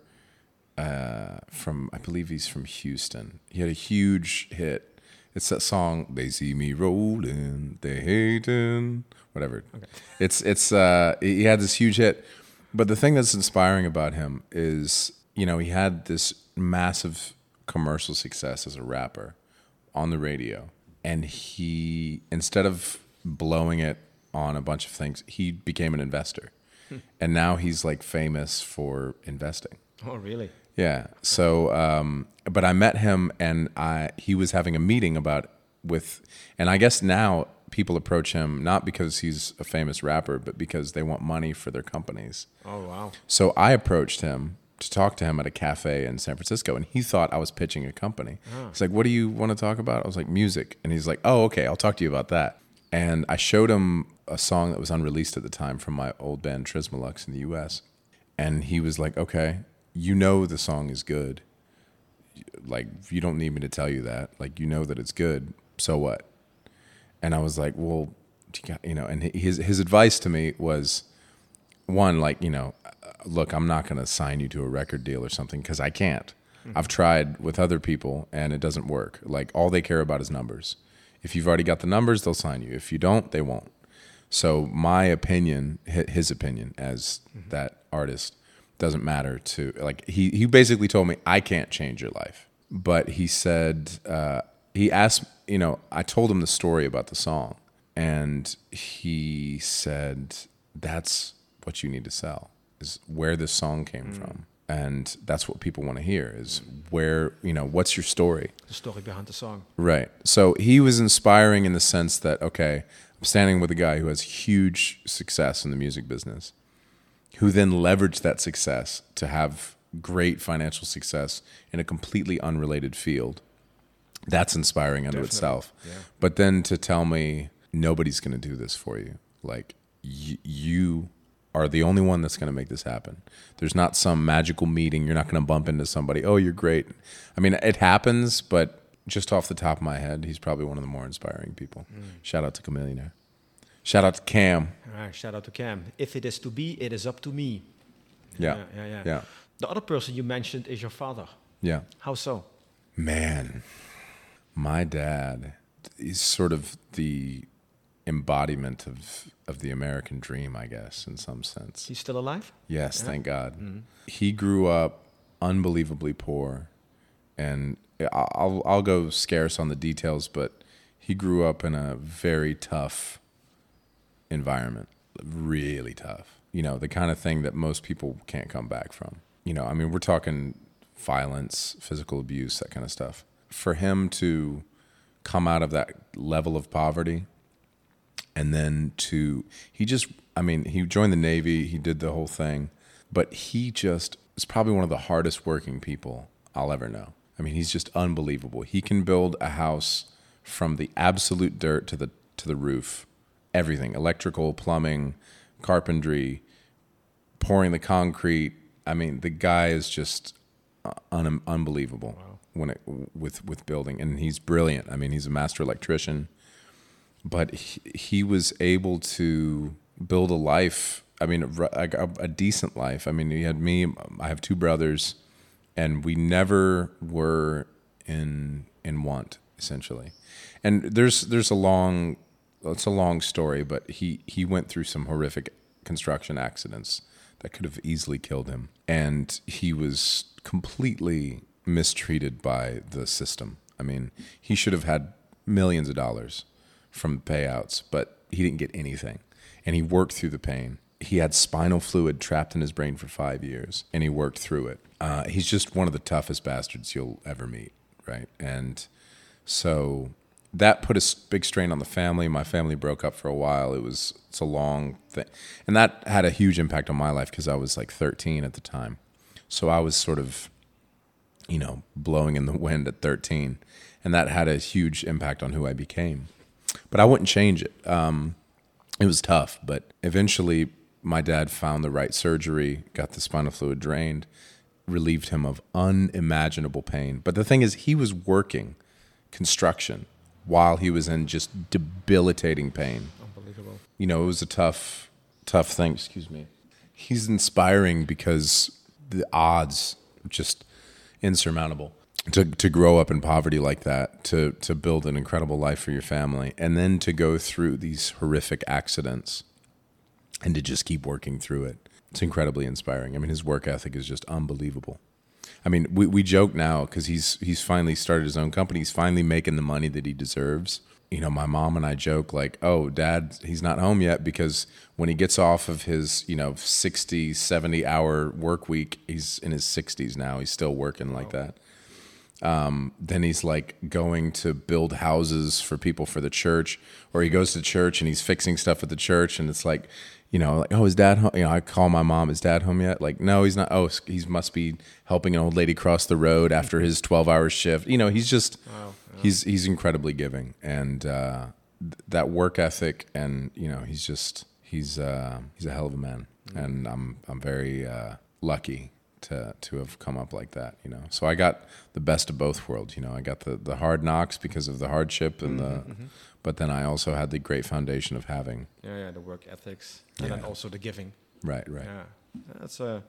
uh, from, I believe he's from Houston. He had a huge hit. It's that song, "They See Me Rolling, They Hating," whatever. Okay. It's it's uh, he had this huge hit, but the thing that's inspiring about him is, you know, he had this massive commercial success as a rapper on the radio, and he instead of blowing it on a bunch of things, he became an investor. Hmm. And now he's like famous for investing. Oh, really? Yeah. So, um, but I met him and I, he was having a meeting about with, and I guess now people approach him not because he's a famous rapper, but because they want money for their companies. Oh, wow. So I approached him to talk to him at a cafe in San Francisco, and he thought I was pitching a company. Oh. He's like, "What do you want to talk about?" I was like, "Music." And he's like, "Oh, okay, I'll talk to you about that." And I showed him a song that was unreleased at the time from my old band Trismalux in the U S. And he was like, "Okay, you know the song is good. Like, you don't need me to tell you that. Like, you know that it's good. So what?" And I was like, "Well, you know," and his his advice to me was, one, like, you know, look, I'm not going to sign you to a record deal or something because I can't. Mm-hmm. I've tried with other people and it doesn't work. Like, all they care about is numbers. If you've already got the numbers, they'll sign you. If you don't, they won't. So my opinion, his opinion as mm-hmm. that artist, doesn't matter to, like, he, he basically told me, I can't change your life. But he said, uh, he asked, you know, I told him the story about the song. And he said, that's what you need to sell, is where this song came mm. from. And that's what people want to hear, is where, you know, what's your story? The story behind the song. Right. So he was inspiring in the sense that, okay, I'm standing with a guy who has huge success in the music business, who then leveraged that success to have great financial success in a completely unrelated field. That's inspiring unto Definitely. itself. Yeah. But then to tell me, nobody's going to do this for you. Like, y- you... are the only one that's going to make this happen. There's not some magical meeting. You're not going to bump into somebody. Oh, you're great. I mean, it happens, but just off the top of my head, he's probably one of the more inspiring people. Mm. Shout out to Chamillionaire. Shout out to Cam. All right, shout out to Cam. If it is to be, it is up to me. Yeah. Yeah, yeah, yeah. yeah. The other person you mentioned is your father. Yeah. How so? Man, my dad is sort of the embodiment of of the American dream, I guess, in some sense. He's still alive? Yes, yeah. Thank God. Mm-hmm. He grew up unbelievably poor, and I'll I'll go scarce on the details, but he grew up in a very tough environment, really tough. You know, the kind of thing that most people can't come back from. You know, I mean, we're talking violence, physical abuse, that kind of stuff. For him to come out of that level of poverty, and then to, he just, I mean, he joined the Navy, he did the whole thing, but he just is probably one of the hardest working people I'll ever know. I mean, he's just unbelievable. He can build a house from the absolute dirt to the to the roof, everything, electrical, plumbing, carpentry, pouring the concrete. I mean, the guy is just un- unbelievable wow. when it, with, with building, and he's brilliant. I mean, he's a master electrician. But he, he was able to build a life, I mean, a, a, a decent life. I mean, he had me, I have two brothers, and we never were in in want, essentially. And there's there's a long, it's a long story, but he, he went through some horrific construction accidents that could have easily killed him. And he was completely mistreated by the system. I mean, he should have had millions of dollars from payouts, but he didn't get anything. And he worked through the pain. He had spinal fluid trapped in his brain for five years, and he worked through it. Uh, he's just one of the toughest bastards you'll ever meet, right? And so that put a big strain on the family. My family broke up for a while. It was it's a long thing. And that had a huge impact on my life because I was like thirteen at the time. So I was sort of, you know, blowing in the wind at thirteen. And that had a huge impact on who I became. But I wouldn't change it. Um, it was tough, but eventually my dad found the right surgery, got the spinal fluid drained, relieved him of unimaginable pain. But the thing is, he was working construction while he was in just debilitating pain. Unbelievable. You know, it was a tough, tough thing. Excuse me. He's inspiring because the odds are just insurmountable. To to grow up in poverty like that, to to build an incredible life for your family, and then to go through these horrific accidents and to just keep working through it. It's incredibly inspiring. I mean, his work ethic is just unbelievable. I mean, we, we joke now because he's, he's finally started his own company. He's finally making the money that he deserves. You know, my mom and I joke like, oh, Dad, he's not home yet because when he gets off of his, you know, sixty, seventy hour work week, he's in his sixties now. He's still working like that. Um, then he's like going to build houses for people for the church, or he goes to church and he's fixing stuff at the church. And it's like, you know, like, oh, is Dad home? You know, I call my mom, is Dad home yet? Like, no, he's not. Oh, he must be helping an old lady cross the road after his twelve hour shift. You know, he's just, wow. Yeah. he's, he's incredibly giving, and, uh, th- that work ethic, and, you know, he's just, he's, uh, he's a hell of a man. Mm-hmm. And I'm, I'm very, uh, lucky to to have come up like that, you know. So I got the best of both worlds, you know. I got the, the hard knocks because of the hardship, and mm-hmm, the, mm-hmm. but then I also had the great foundation of having. Yeah, yeah, the work ethics, and yeah. then also the giving. Right, right. Yeah, that's a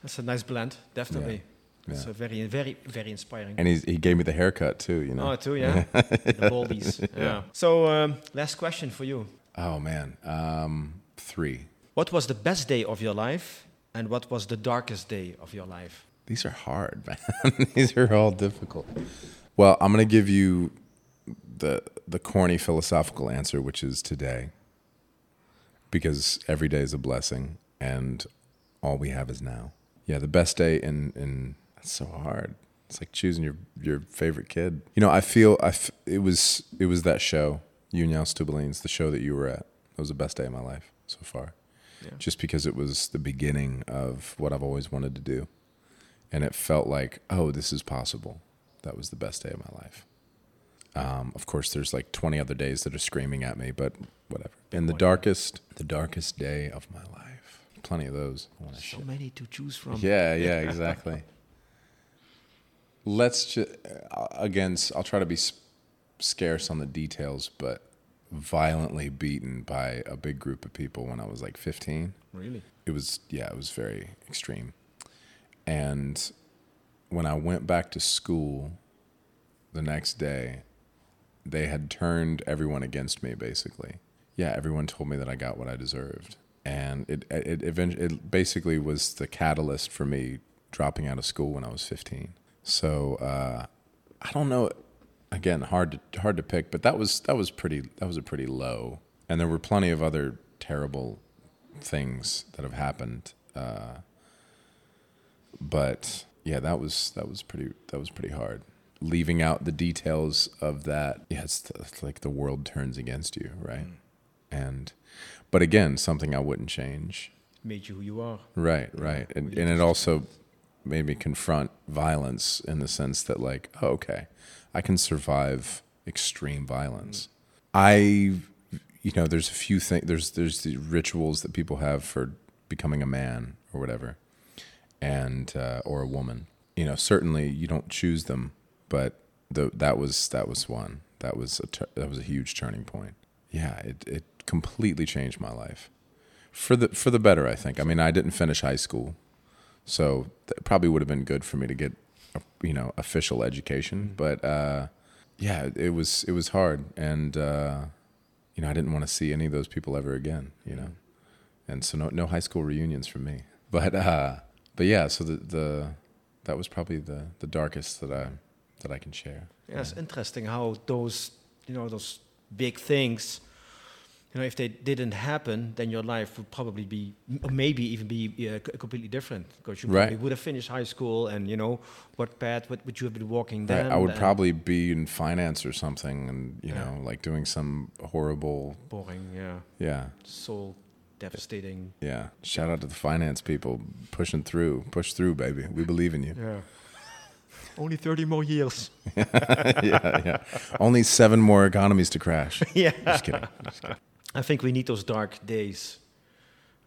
that's a nice blend, definitely. Yeah. Yeah. So very, very, very inspiring. And he's, he gave me the haircut too, you know. Oh, too, yeah. The baldies. Yeah. yeah. So, um, last question for you. Oh man, um, three. What was the best day of your life, and what was the darkest day of your life? These are hard, man. These are all difficult. Well, I'm gonna give you the the corny philosophical answer, which is today, because every day is a blessing, and all we have is now. Yeah, the best day in in that's so hard. It's like choosing your your favorite kid. You know, I feel I f- it was it was that show, União Setubalense, the show that you were at. It was the best day of my life so far, yeah. Just because it was the beginning of what I've always wanted to do. And it felt like, oh, this is possible. That was the best day of my life. Um, of course, there's like twenty other days that are screaming at me, but whatever. And the darkest, the darkest day of my life. Plenty of those. So shit. Many to choose from. Yeah, yeah, exactly. Let's just, again, I'll try to be sp- scarce on the details, but violently beaten by a big group of people when I was like fifteen. Really? It was, yeah, it was very extreme. And when I went back to school the next day, they had turned everyone against me, basically. Yeah, everyone told me that I got what I deserved. And it it, eventually, it basically was the catalyst for me dropping out of school when I was fifteen. So uh, I don't know. Again, hard to hard to pick, but that was that was pretty that was a pretty low. And there were plenty of other terrible things that have happened. Uh, But yeah, that was that was pretty that was pretty hard. Leaving out the details of that, yeah, it's, it's like the world turns against you, right? Mm. And but again, something I wouldn't change. Made you who you are. Right, right, yeah, and and it also made me confront violence in the sense that like, oh, okay, I can survive extreme violence. Mm. I, you know, there's a few things. There's there's the rituals that people have for becoming a man or whatever. And uh, or a woman, you know. Certainly, you don't choose them, but the, that was that was one. That was a ter- that was a huge turning point. Yeah, it, it completely changed my life for the for the better. I think. I mean, I didn't finish high school, so it probably would have been good for me to get, a, you know, official education. But uh, yeah, it was it was hard, and uh, you know, I didn't want to see any of those people ever again. You know, and so no no high school reunions for me. But. Uh, But yeah, so the, the that was probably the, the darkest that I that I can share. Yeah, yeah, it's interesting how those you know those big things, you know, if they didn't happen, then your life would probably be maybe even be uh, completely different because you probably right. would have finished high school and you know what path would, would you have been walking down. Right. I would probably be in finance or something, and you yeah. know, like doing some horrible boring, yeah, yeah, soul. Devastating. Yeah. Shout out to the finance people pushing through. Push through, baby. We believe in you. Yeah. Only thirty more years. yeah, yeah. Only seven more economies to crash. Yeah. Just kidding. Just kidding. I think we need those dark days.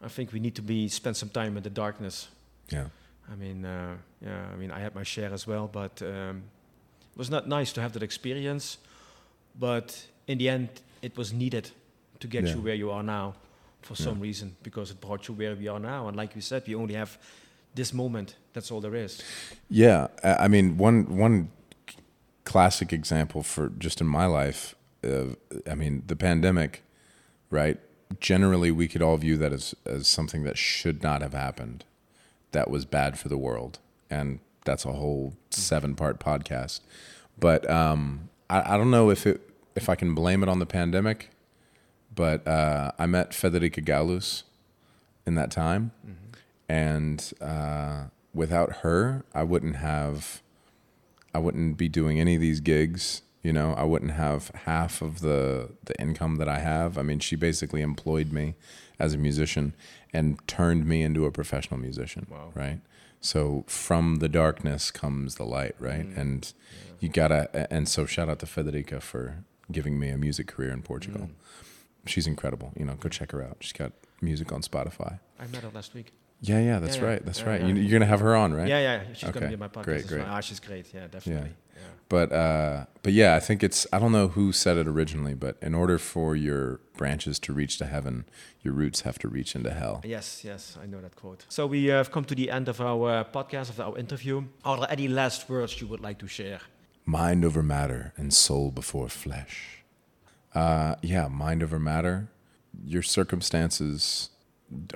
I think we need to be spend some time in the darkness. Yeah. I mean, uh, yeah. I mean, I had my share as well, but um, it was not nice to have that experience. But in the end, it was needed to get yeah. you where you are now. For some yeah. reason, because it brought you where we are now. And like you said, we only have this moment. That's all there is. Yeah. I mean, one one classic example for just in my life, uh, I mean, the pandemic, right? Generally, we could all view that as, as something that should not have happened. That was bad for the world. And that's a whole seven-part podcast. But um, I, I don't know if it if I can blame it on the pandemic. But uh, I met Federica Gallus in that time. Mm-hmm. And uh, without her, I wouldn't have, I wouldn't be doing any of these gigs. You know, I wouldn't have half of the, the income that I have. I mean, she basically employed me as a musician and turned me into a professional musician. Wow. Right. So from the darkness comes the light. Right. Mm. And yeah. you gotta, and so shout out to Federica for giving me a music career in Portugal. Mm. She's incredible. You know, go check her out. She's got music on Spotify. I met her last week. Yeah, yeah, that's yeah, yeah. right. That's yeah, right. Yeah. You, you're going to have her on, right? Yeah, yeah. She's okay. going to be on my podcast. Great, great. Well. Ah, she's great. Yeah, definitely. Yeah. Yeah. But, uh, but yeah, I think it's, I don't know who said it originally, but in order for your branches to reach to heaven, your roots have to reach into hell. Yes, yes. I know that quote. So we have come to the end of our podcast, of our interview. Are there any last words you would like to share? Mind over matter and soul before flesh. Uh, yeah, mind over matter. Your circumstances...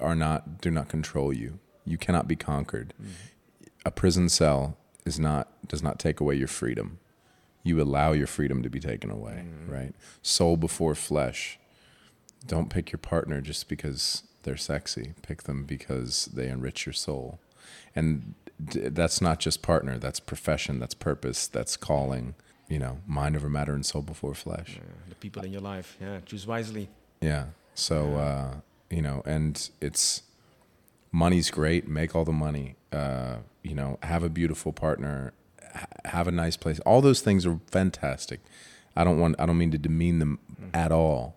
are not do not control you. You cannot be conquered. Mm. A prison cell is not does not take away your freedom. You allow your freedom to be taken away, mm. right? Soul before flesh. Don't pick your partner just because they're sexy. Pick them because they enrich your soul. And d- that's not just partner, that's profession, that's purpose, that's calling, you know, mind over matter and soul before flesh. Yeah, the people in your life, yeah, choose wisely. Yeah. So yeah. uh You know, and it's, money's great, make all the money, uh, you know, have a beautiful partner, ha- have a nice place. All those things are fantastic. I don't want, I don't mean to demean them mm-hmm. at all,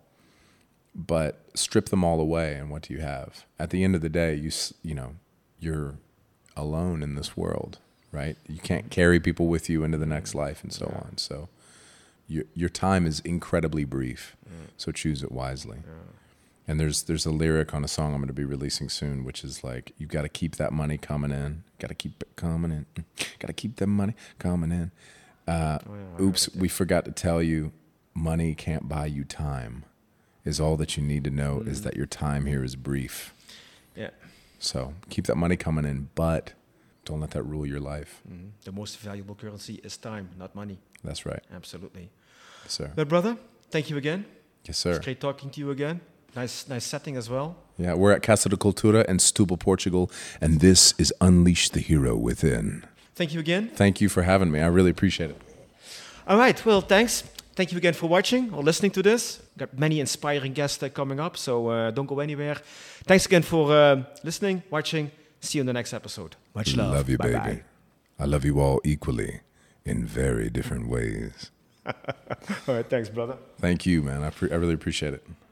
but strip them all away and what do you have? At the end of the day, you, you know, you're alone in this world, right? You can't carry people with you into the next life and so yeah. on. So your, your time is incredibly brief, mm. so choose it wisely. Yeah. And there's there's a lyric on a song I'm going to be releasing soon, which is like, you got to keep that money coming in. Got to keep it coming in. Got to keep that money coming in. Uh, oh, yeah, oops, we forgot to tell you, money can't buy you time. Is all that you need to know mm. is that your time here is brief. Yeah. So keep that money coming in, but don't let that rule your life. Mm. The most valuable currency is time, not money. That's right. Absolutely. Yes, sir. But brother, thank you again. Yes, sir. It's great talking to you again. Nice nice setting as well. Yeah, we're at Casa da Cultura in Setúbal, Portugal, and this is Unleash the Hero Within. Thank you again. Thank you for having me. I really appreciate it. All right, well, thanks. Thank you again for watching or listening to this. Got many inspiring guests uh, coming up, so uh, don't go anywhere. Thanks again for uh, listening, watching. See you in the next episode. Much love. Love you, Bye-bye. Baby. I love you all equally in very different ways. All right, thanks, brother. Thank you, man. I, pre- I really appreciate it.